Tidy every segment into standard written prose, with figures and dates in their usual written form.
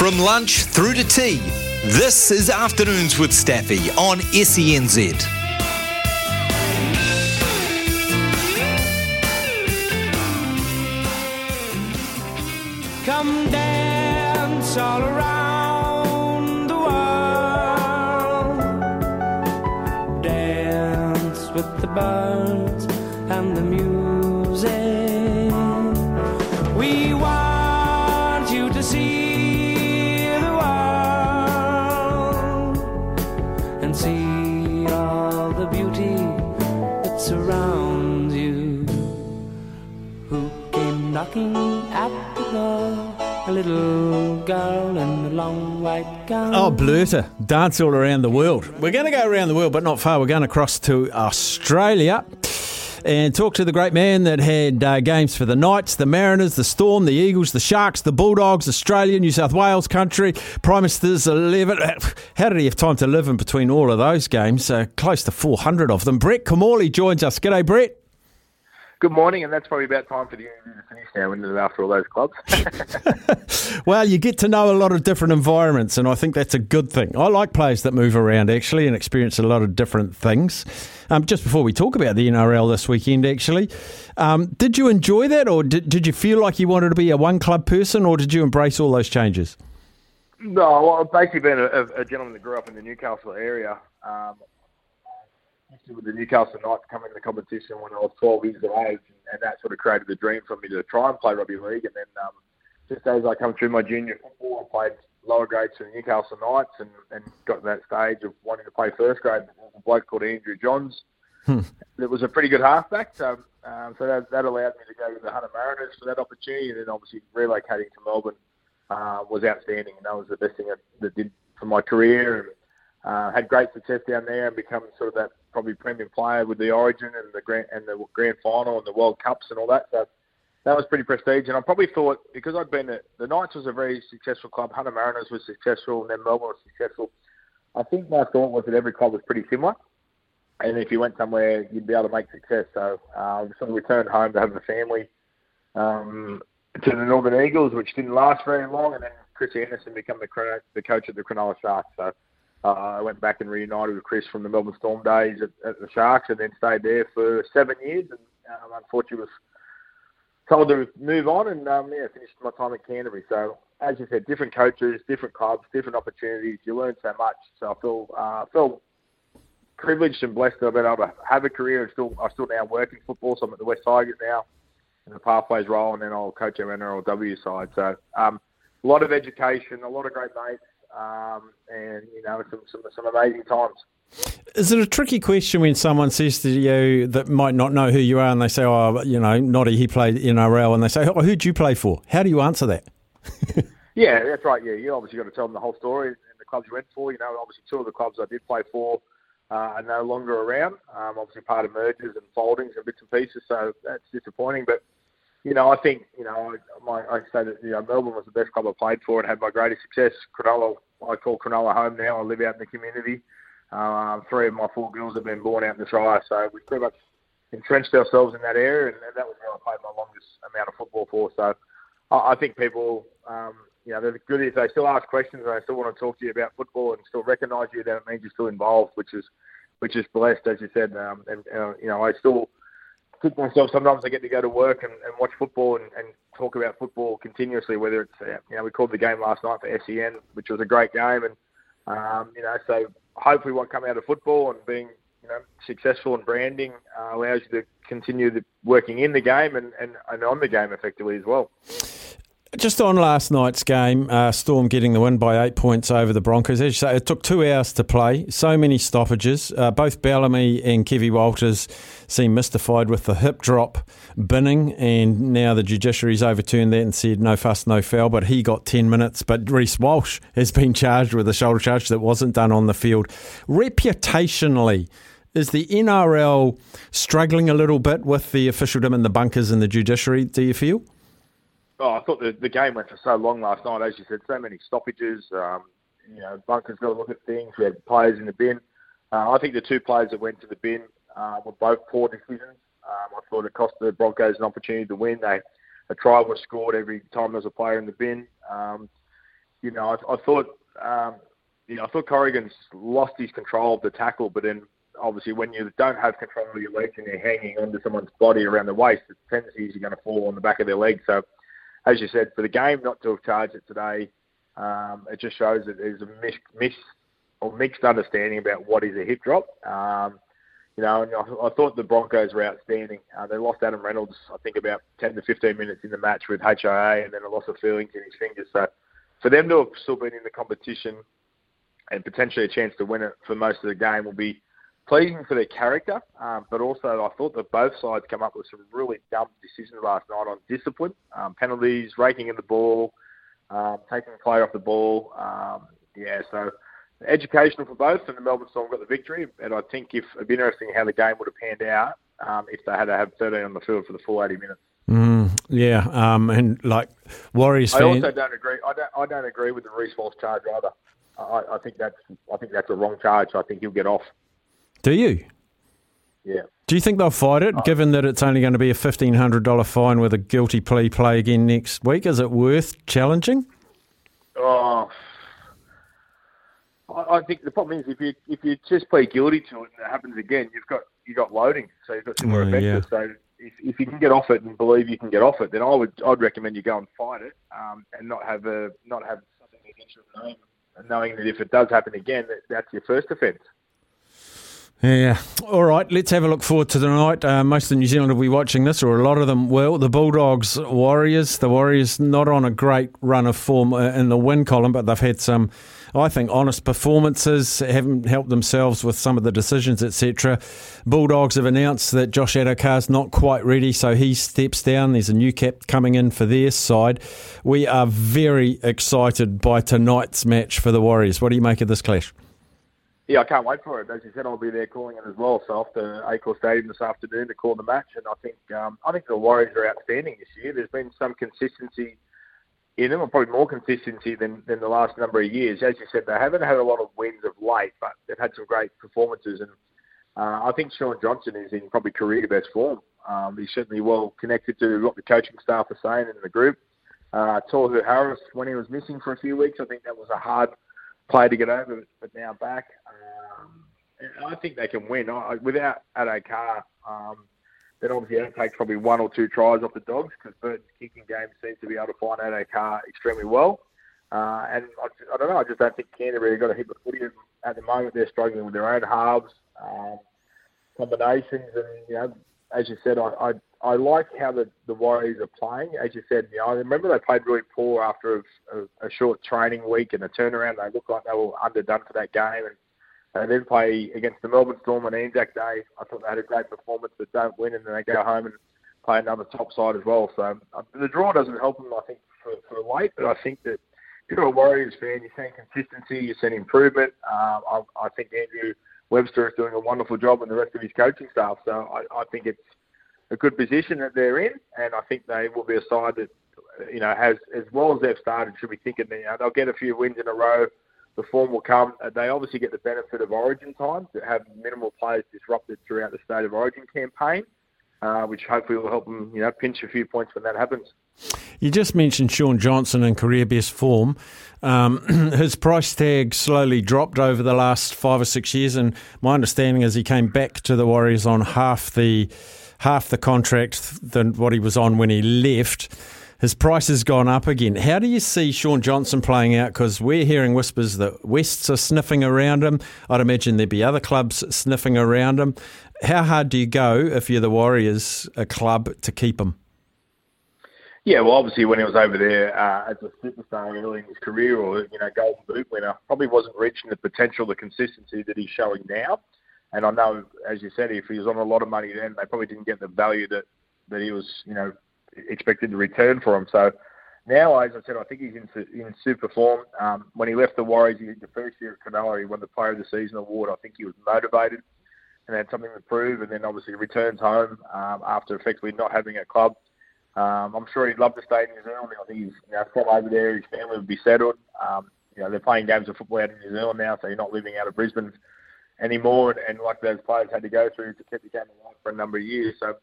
From lunch through to tea, this is Afternoons with Staffy on SENZ. Come dance all around the world, dance with the birds and the music. We want you to see the world and see all the beauty that surrounds you. Who came knocking at the door? A little girl in a long white gown. Oh, Blurter. Dance all around the world. We're going to go around the world, but not far. We're going across to Australia and talk to the great man that had games for the Knights, the Mariners, the Storm, the Eagles, the Sharks, the Bulldogs, Australia, New South Wales country, Prime Ministers 11. How did he have time to live in between all of those games? Close to 400 of them. Brett Kimmorley joins us. G'day, Brett. Good morning, and that's probably about time for the interview to finish now, isn't it, after all those clubs? Well, you get to know a lot of different environments, and I think that's a good thing. I like players that move around, actually, and experience a lot of different things. Just before we talk about the NRL this weekend, actually, did you enjoy that, or did you feel like you wanted to be a one-club person, or did you embrace all those changes? No, I've basically been a gentleman that grew up in the Newcastle area, with the Newcastle Knights coming to the competition when I was 12 years of age, and that sort of created the dream for me to try and play rugby league. And then just as I come through my junior football, I played lower grades for the Newcastle Knights and got to that stage of wanting to play first grade. There was a bloke called Andrew Johns that was a pretty good halfback, so that allowed me to go to the Hunter Mariners for that opportunity. And then obviously relocating to Melbourne was outstanding, and that was the best thing that did for my career. And, had great success down there and become sort of that probably premium player with the Origin and the grand final and the World Cups and all that. So that was pretty prestige. And I probably thought, because I'd been at the Knights was a very successful club, Hunter Mariners was successful, and then Melbourne was successful. I think my thought was that every club was pretty similar, and if you went somewhere, you'd be able to make success. So I sort of returned home to have a family to the Northern Eagles, which didn't last very long, and then Chris Anderson became the coach of the Cronulla Sharks. So I went back and reunited with Chris from the Melbourne Storm days at the Sharks, and then stayed there for 7 years. And unfortunately, was told to move on, and finished my time at Canterbury. So, as you said, different coaches, different clubs, different opportunities. You learn so much. So I feel privileged and blessed that I've been able to have a career, and I still now work in football. So I'm at the West Tigers now in the pathways role, and then I'll coach our NRLW side. So a lot of education, a lot of great mates. And you know, some amazing times. Is it a tricky question when someone says to you that might not know who you are, and they say, "Oh, you know, Noddy, he played NRL," and they say, "Oh, who'd you play for?" How do you answer that? Yeah, that's right. Yeah, you obviously got to tell them the whole story and the clubs you went for. You know, obviously two of the clubs I did play for are no longer around. Obviously part of mergers and foldings and bits and pieces, so that's disappointing. But you know, I think, you know, I say that, you know, Melbourne was the best club I played for and had my greatest success. Cronulla, I call Cronulla home now. I live out in the community. 3 of my 4 girls have been born out in the Shire, so we pretty much entrenched ourselves in that area, and that was where I played my longest amount of football for. So I think people, you know, they're good if they still ask questions and they still want to talk to you about football and still recognise you, then it means you're still involved, which is blessed, as you said. You know, I still... myself, sometimes I get to go to work and watch football and talk about football continuously, whether it's, you know, we called the game last night for SEN, which was a great game. And, you know, so hopefully what come out of football and being, you know, successful in branding allows you to continue working in the game and on the game effectively as well. Just on last night's game, Storm getting the win by 8 points over the Broncos. As you say, it took 2 hours to play, so many stoppages. Both Bellamy and Kevvie Walters seemed mystified with the hip drop binning, and now the judiciary's overturned that and said no fuss, no foul, but he got 10 minutes. But Reece Walsh has been charged with a shoulder charge that wasn't done on the field. Reputationally, is the NRL struggling a little bit with the officialdom and the bunkers and the judiciary, do you feel? Oh, I thought the game went for so long last night, as you said, so many stoppages. You know, bunkers got to look at things. We had players in the bin. I think the 2 players that went to the bin were both poor decisions. I thought it cost the Broncos an opportunity to win. A try was scored every time there was a player in the bin. you know, I thought Corrigan's lost his control of the tackle, but then obviously when you don't have control of your legs and you're hanging onto someone's body around the waist, the tendency is you're going to fall on the back of their leg. So, as you said, for the game not to have charged it today, it just shows that there's a mixed understanding about what is a hip drop. You know, and I thought the Broncos were outstanding. They lost Adam Reynolds, I think, about 10 to 15 minutes in the match with HIA, and then a loss of feelings in his fingers. So for them to have still been in the competition and potentially a chance to win it for most of the game will be pleasing for their character. But also, I thought that both sides come up with some really dumb decisions last night on discipline, penalties, raking in the ball, taking the player off the ball. So educational for both, and the Melbourne Storm got the victory. And I think it'd be interesting how the game would have panned out if they had to have 13 on the field for the full 80 minutes. And like Warriors fans, I also don't agree. I don't agree with the Reece Walsh charge either. I think that's a wrong charge. I think he'll get off. Do you? Yeah. Do you think they'll fight it, given that it's only going to be a $1,500 fine with a guilty plea play again next week? Is it worth challenging? Oh, I think the problem is if you just plead guilty to it and it happens again, you've got loading, so you've got similar offences. Yeah. So if you can get off it and believe you can get off it, then I'd recommend you go and fight it and not have something against your name, knowing that if it does happen again, that's your first offence. Yeah. All right, let's have a look forward to tonight. Most of the New Zealand will be watching this, or a lot of them will. The Bulldogs, Warriors. The Warriors not on a great run of form in the win column, but they've had some, I think, honest performances, haven't helped themselves with some of the decisions, etc. Bulldogs have announced that Josh Adokar's not quite ready, so he steps down. There's a new cap coming in for their side. We are very excited by tonight's match for the Warriors. What do you make of this clash? Yeah, I can't wait for it. As you said, I'll be there calling it as well. So off to Accor Stadium this afternoon to call the match, and I think the Warriors are outstanding this year. There's been some consistency in them, or probably more consistency than the last number of years. As you said, they haven't had a lot of wins of late, but they've had some great performances, and I think Shaun Johnson is in probably career best form. He's certainly well connected to what the coaching staff are saying in the group. Tohu Harris, when he was missing for a few weeks, I think that was a hard play to get over, but now back. I think they can win. Without Adokar, then obviously it takes probably one or two tries off the Dogs, because Burton's kicking game seems to be able to find Adokar extremely well. And I don't know, I just don't think Canterbury have got a heap of footy at the moment. They're struggling with their own halves, combinations, and, you know, as you said, I like how the Warriors are playing. As you said, you know, I remember they played really poor after a short training week and a turnaround. They looked like they were underdone for that game. And then play against the Melbourne Storm on Anzac Day. I thought they had a great performance, but don't win, and then they go home and play another top side as well. So the draw doesn't help them, I think, for late. But I think that if you're a Warriors fan, you're seeing consistency, you're seeing improvement. I think Andrew Webster is doing a wonderful job and the rest of his coaching staff. So I think it's a good position that they're in, and I think they will be a side that, you know, has, as well as they've started, should be thinking, you know, they'll get a few wins in a row. The form will come. They obviously get the benefit of Origin time to have minimal players disrupted throughout the State of Origin campaign, which hopefully will help them, you know, pinch a few points when that happens. You just mentioned Shaun Johnson in career best form. His price tag slowly dropped over the last 5 or 6 years, and my understanding is he came back to the Warriors on half the contract than what he was on when he left. His price has gone up again. How do you see Shaun Johnson playing out? Because we're hearing whispers that Wests are sniffing around him. I'd imagine there'd be other clubs sniffing around him. How hard do you go if you're the Warriors, a club, to keep him? Yeah, well, obviously when he was over there as a superstar early in his career, or, you know, Golden Boot winner, probably wasn't reaching the potential, the consistency that he's showing now. And I know, as you said, if he was on a lot of money then, they probably didn't get the value that he was, you know, expected to return for him. So now, as I said, I think he's in super form. When he left the Warriors, the first year at Cronulla, he won the Player of the Season award. I think he was motivated and had something to prove, and then obviously returns home after effectively not having a club. I'm sure he'd love to stay in New Zealand. I think he's, you know, from over there, his family would be settled. You know, they're playing games of football out in New Zealand now, so you're not living out of Brisbane anymore, and like those players had to go through to keep the game alive for a number of years. So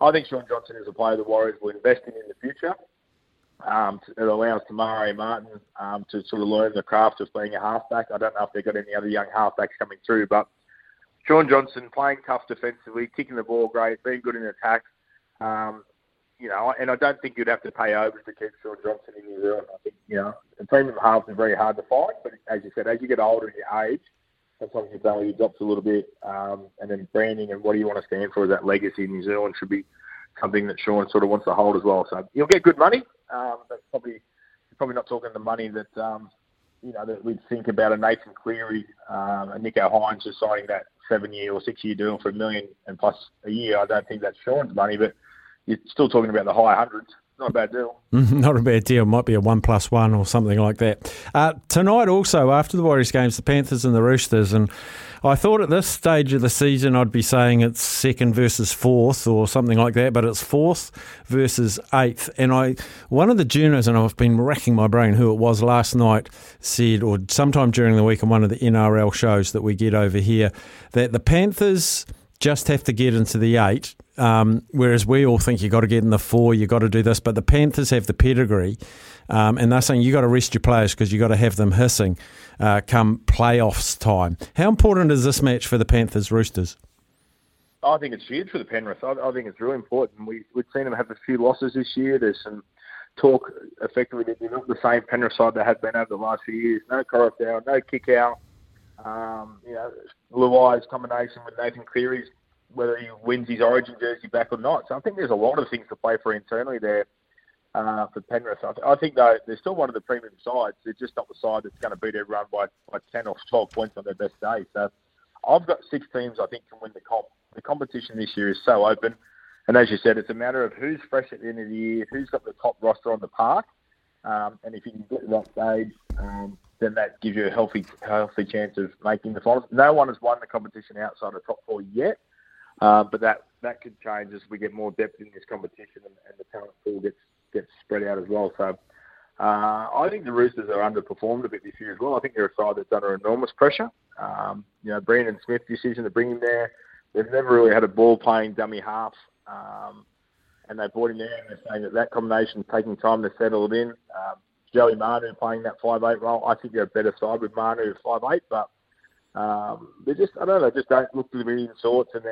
I think Shaun Johnson is a player the Warriors will invest in the future. It allows Tamari Martin to sort of learn the craft of being a halfback. I don't know if they've got any other young halfbacks coming through, but Shaun Johnson playing tough defensively, kicking the ball great, being good in attack. And I don't think you'd have to pay over to keep Shaun Johnson in New Zealand. I think, a team of halves are very hard to find, but as you said, as you get older in your age, sometimes your value drops a little bit. And then branding and what do you want to stand for as that legacy in New Zealand should be something that Shaun sort of wants to hold as well. So you'll get good money. That's probably not talking the money that that we'd think about a Nathan Cleary, a Nicho Hynes just signing that 7-year or 6-year deal for $1 million and plus a year. I don't think that's Shaun's money, but you're still talking about the high hundreds. Not a bad deal. Not a bad deal. Might be a 1+1 or something like that. Tonight also, after the Warriors games, the Panthers and the Roosters, and I thought at this stage of the season I'd be saying it's 2nd versus 4th or something like that, but it's 4th versus 8th. And one of the journalists, and I've been racking my brain who it was last night, said, or sometime during the week on one of the NRL shows that we get over here, that the Panthers just have to get into the 8th. Whereas we all think you've got to get in the 4, you've got to do this, but the Panthers have the pedigree, and they're saying you've got to rest your players because you've got to have them hissing come playoffs time. How important is this match for the Panthers-Roosters? I think it's huge for the Penrith. I think it's really important. We've seen them have a few losses this year. There's some talk effectively that they're not the same Penrith side they have been over the last few years. No Coruscant, no kick-out. Luai's combination with Nathan Cleary's, whether he wins his Origin jersey back or not. So I think there's a lot of things to play for internally there for Penrith. I think, though, they're still one of the premium sides. They're just not the side that's going to beat everyone by 10 or 12 points on their best day. So I've got 6 teams I think can win the comp. The competition this year is so open. And as you said, it's a matter of who's fresh at the end of the year, who's got the top roster on the park. And if you can get to that stage, then that gives you a healthy chance of making the finals. No one has won the competition outside of top 4 yet. But that could change as we get more depth in this competition and the talent pool gets spread out as well. So I think the Roosters are underperformed a bit this year as well. I think they're a side that's under enormous pressure. Brandon Smith's decision to bring him there, they've never really had a ball-playing dummy half. And they brought him there and they're saying that combination's taking time to settle it in. Joey Manu playing that 5'8 role. I think they're a better side with Manu at 5'8, but they just don't look to the winning sorts and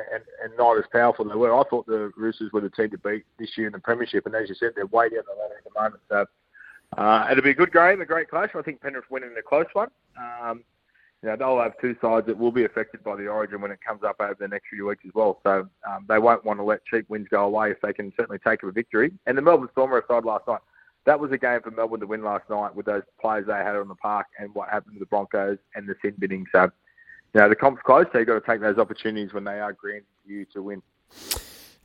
not as powerful as they were. I thought the Roosters were the team to beat this year in the Premiership, and as you said, they're way down the ladder at the moment. So it'll be a good game, a great clash. I think Penrith winning a close one. They'll have 2 sides that will be affected by the Origin when it comes up over the next few weeks as well. So they won't want to let cheap wins go away if they can certainly take a victory. And the Melbourne Storm were aside last night. That was a game for Melbourne to win last night with those players they had on the park and what happened to the Broncos and the sin binning. So the comp's close, so you've got to take those opportunities when they are granted you to win.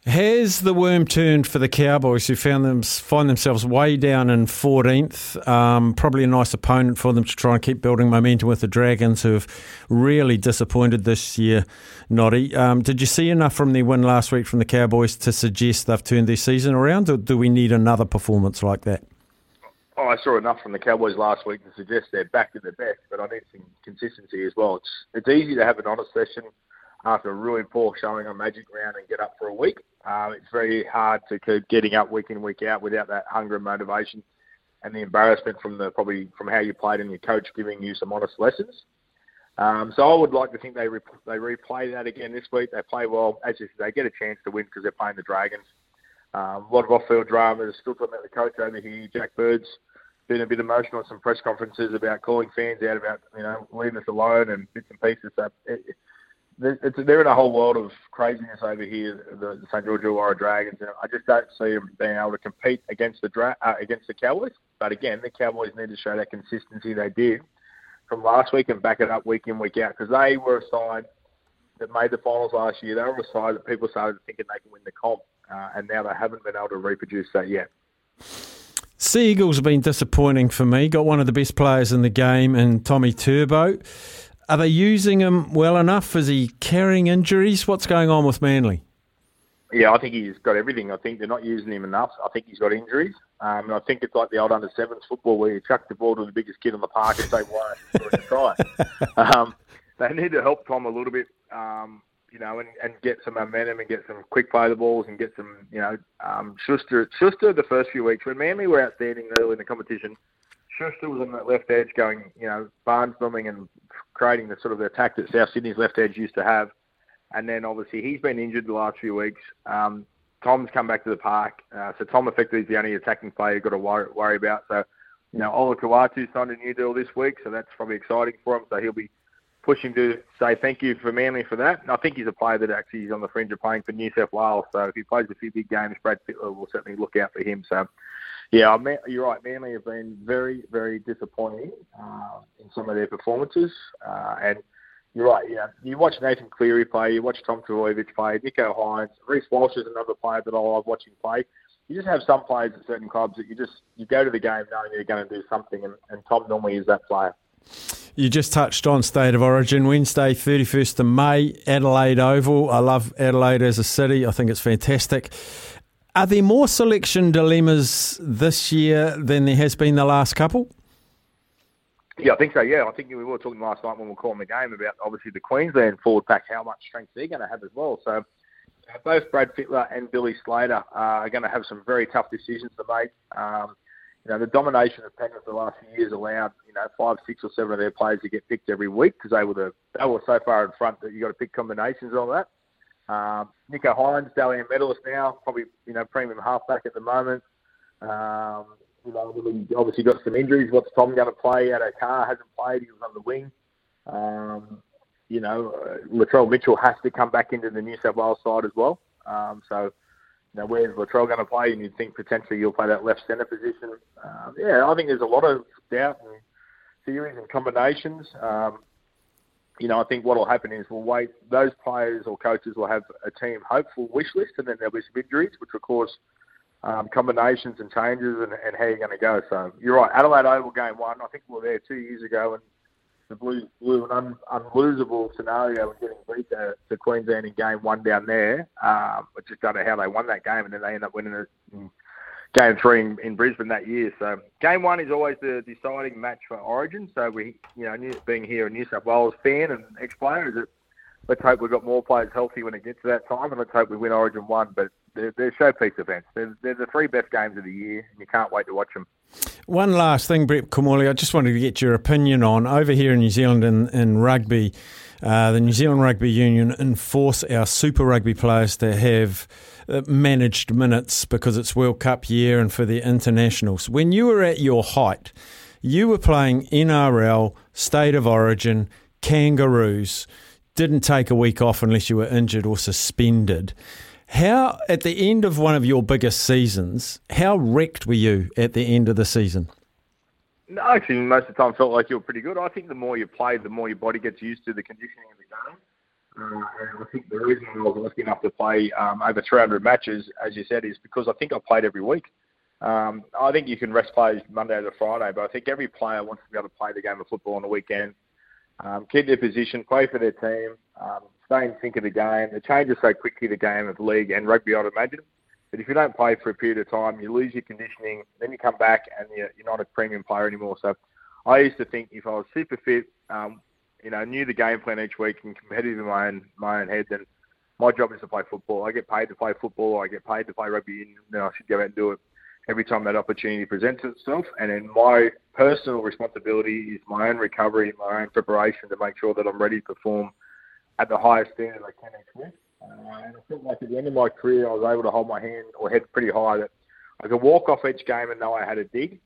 Has the worm turned for the Cowboys, who find themselves way down in 14th? Probably a nice opponent for them to try and keep building momentum with the Dragons, who have really disappointed this year, Noddy. Did you see enough from their win last week from the Cowboys to suggest they've turned their season around, or do we need another performance like that? I saw enough from the Cowboys last week to suggest they're back to their best, but I need some consistency as well. It's easy to have an honest session after a really poor showing on Magic Round and get up for a week. It's very hard to keep getting up week in, week out without that hunger and motivation and the embarrassment from how you played and your coach giving you some honest lessons. So I would like to think they replay that again this week. They play well. As you said, they get a chance to win because they're playing the Dragons. A lot of off-field drama. They're still talking about the coach over here, Jack Bird's been a bit emotional at some press conferences about calling fans out about, leaving us alone and bits and pieces. So they're in a whole world of craziness over here, the St. George Illawarra Dragons. And I just don't see them being able to compete against against the Cowboys. But again, the Cowboys need to show that consistency they did from last week and back it up week in, week out, because they were a side that made the finals last year. They were a side that people started thinking they can win the comp, and now they haven't been able to reproduce that yet. Sea Eagles have been disappointing for me. Got one of the best players in the game in Tommy Turbo. Are they using him well enough? Is he carrying injuries? What's going on with Manly? Yeah, I think he's got everything. I think they're not using him enough. I think he's got injuries. And I think it's like the old under-sevens football where you chuck the ball to the biggest kid on the park and say, why? They need to help Tom a little bit. you know, and get some momentum and get some quick play the balls and get some, you know, Schuster the first few weeks. When Manly were outstanding early in the competition, Schuster was on that left edge going, you know, barnstorming and creating the sort of the attack that South Sydney's left edge used to have. And then obviously he's been injured the last few weeks. Tom's come back to the park. So Tom effectively is the only attacking player you've got to worry about. So, you know, Ola Kawatu signed a new deal this week, so that's probably exciting for him. So he'll be pushing to say thank you for Manly for that. And I think he's a player that actually is on the fringe of playing for New South Wales. So if he plays a few big games, Brad Fittler will certainly look out for him. So, yeah, you're right. Manly have been very, very disappointing in some of their performances. And you're right, yeah. You watch Nathan Cleary play, you watch Tom Trbojevic play, Nicho Hynes, Reece Walsh is another player that I love watching play. You just have some players at certain clubs that you go to the game knowing they're going to do something, and Tom normally is that player. You just touched on State of Origin, Wednesday, 31st of May, Adelaide Oval. I love Adelaide as a city. I think it's fantastic. Are there more selection dilemmas this year than there has been the last couple? Yeah, I think so, yeah. I think we were talking last night when we were calling the game about, obviously, the Queensland forward pack, how much strength they're going to have as well. So both Brad Fittler and Billy Slater are going to have some very tough decisions to make. You know, the domination of Panthers the last few years allowed, you know, 5, 6 or 7 of their players to get picked every week because they were so far in front that you got to pick combinations and all that. Nicho Hynes, Dalian medalist now, probably, you know, premium halfback at the moment. You know, really obviously got some injuries. What's Tom going to play? Adokar hasn't played. He was on the wing. You know, Latrell Mitchell has to come back into the New South Wales side as well. So, you know, where's Latrell going to play? And you'd think potentially you'll play that left centre position. Yeah, I think there's a lot of doubt and theories and combinations. You know, I think what will happen is we'll wait. Those players or coaches will have a team hopeful wish list, and then there'll be some injuries, which will cause combinations and changes and how you're going to go. So you're right. Adelaide Oval game one, I think we were there 2 years ago, and the Blues blew an unlosable scenario and getting beat to Queensland in game one down there. I just don't know how they won that game, and then they end up winning it in game three in Brisbane that year. So game one is always the deciding match for Origin. So we, you know, being here a New South Wales fan and ex-player, is that let's hope we've got more players healthy when it gets to that time, and let's hope we win Origin one. But they're showpiece events. They're the three best games of the year, and you can't wait to watch them. One last thing, Brett Kimmorley, I just wanted to get your opinion on. Over here in New Zealand in rugby, the New Zealand Rugby Union enforce our Super Rugby players to have managed minutes because it's World Cup year and for the internationals. When you were at your height, you were playing NRL, State of Origin, Kangaroos, didn't take a week off unless you were injured or suspended. How, at the end of one of your biggest seasons, how wrecked were you at the end of the season? No, actually, most of the time felt like you were pretty good. I think the more you play, the more your body gets used to the conditioning of the game. And I think the reason I was lucky enough to play over 300 matches, as you said, is because I think I played every week. I think you can rest players Monday to Friday, but I think every player wants to be able to play the game of football on the weekend, keep their position, play for their team, stay in sync of the game. It changes so quickly, the game of the league and rugby, I'd imagine. But if you don't play for a period of time, you lose your conditioning, then you come back and you're not a premium player anymore. So I used to think if I was super fit, you know, knew the game plan each week and competitive in my own head, then my job is to play football. I get paid to play football, or I get paid to play rugby union, then I should go out and do it every time that opportunity presents itself. And then my personal responsibility is my own recovery, my own preparation to make sure that I'm ready to perform at the highest standard I can each week. And I felt like at the end of my career, I was able to hold my hand or head pretty high that I could walk off each game and know I had a dig.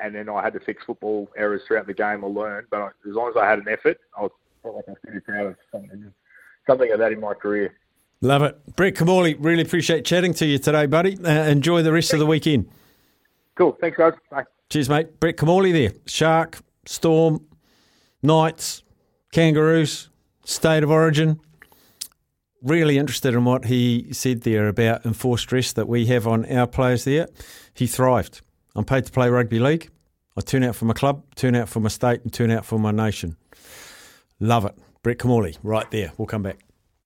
And then I had to fix football errors throughout the game or learn. But as long as I had an effort, I felt like I was pretty proud of something of that in my career. Love it. Brett Kimmorley, really appreciate chatting to you today, buddy. Enjoy the rest of the weekend. Cool. Thanks, guys. Bye. Cheers, mate. Brett Kimmorley there. Shark, Storm, Knights, Kangaroos, State of Origin. Really interested in what he said there about enforced rest that we have on our players there. He thrived. I'm paid to play rugby league. I turn out for my club, turn out for my state, and turn out for my nation. Love it. Brett Kimmorley, right there. We'll come back.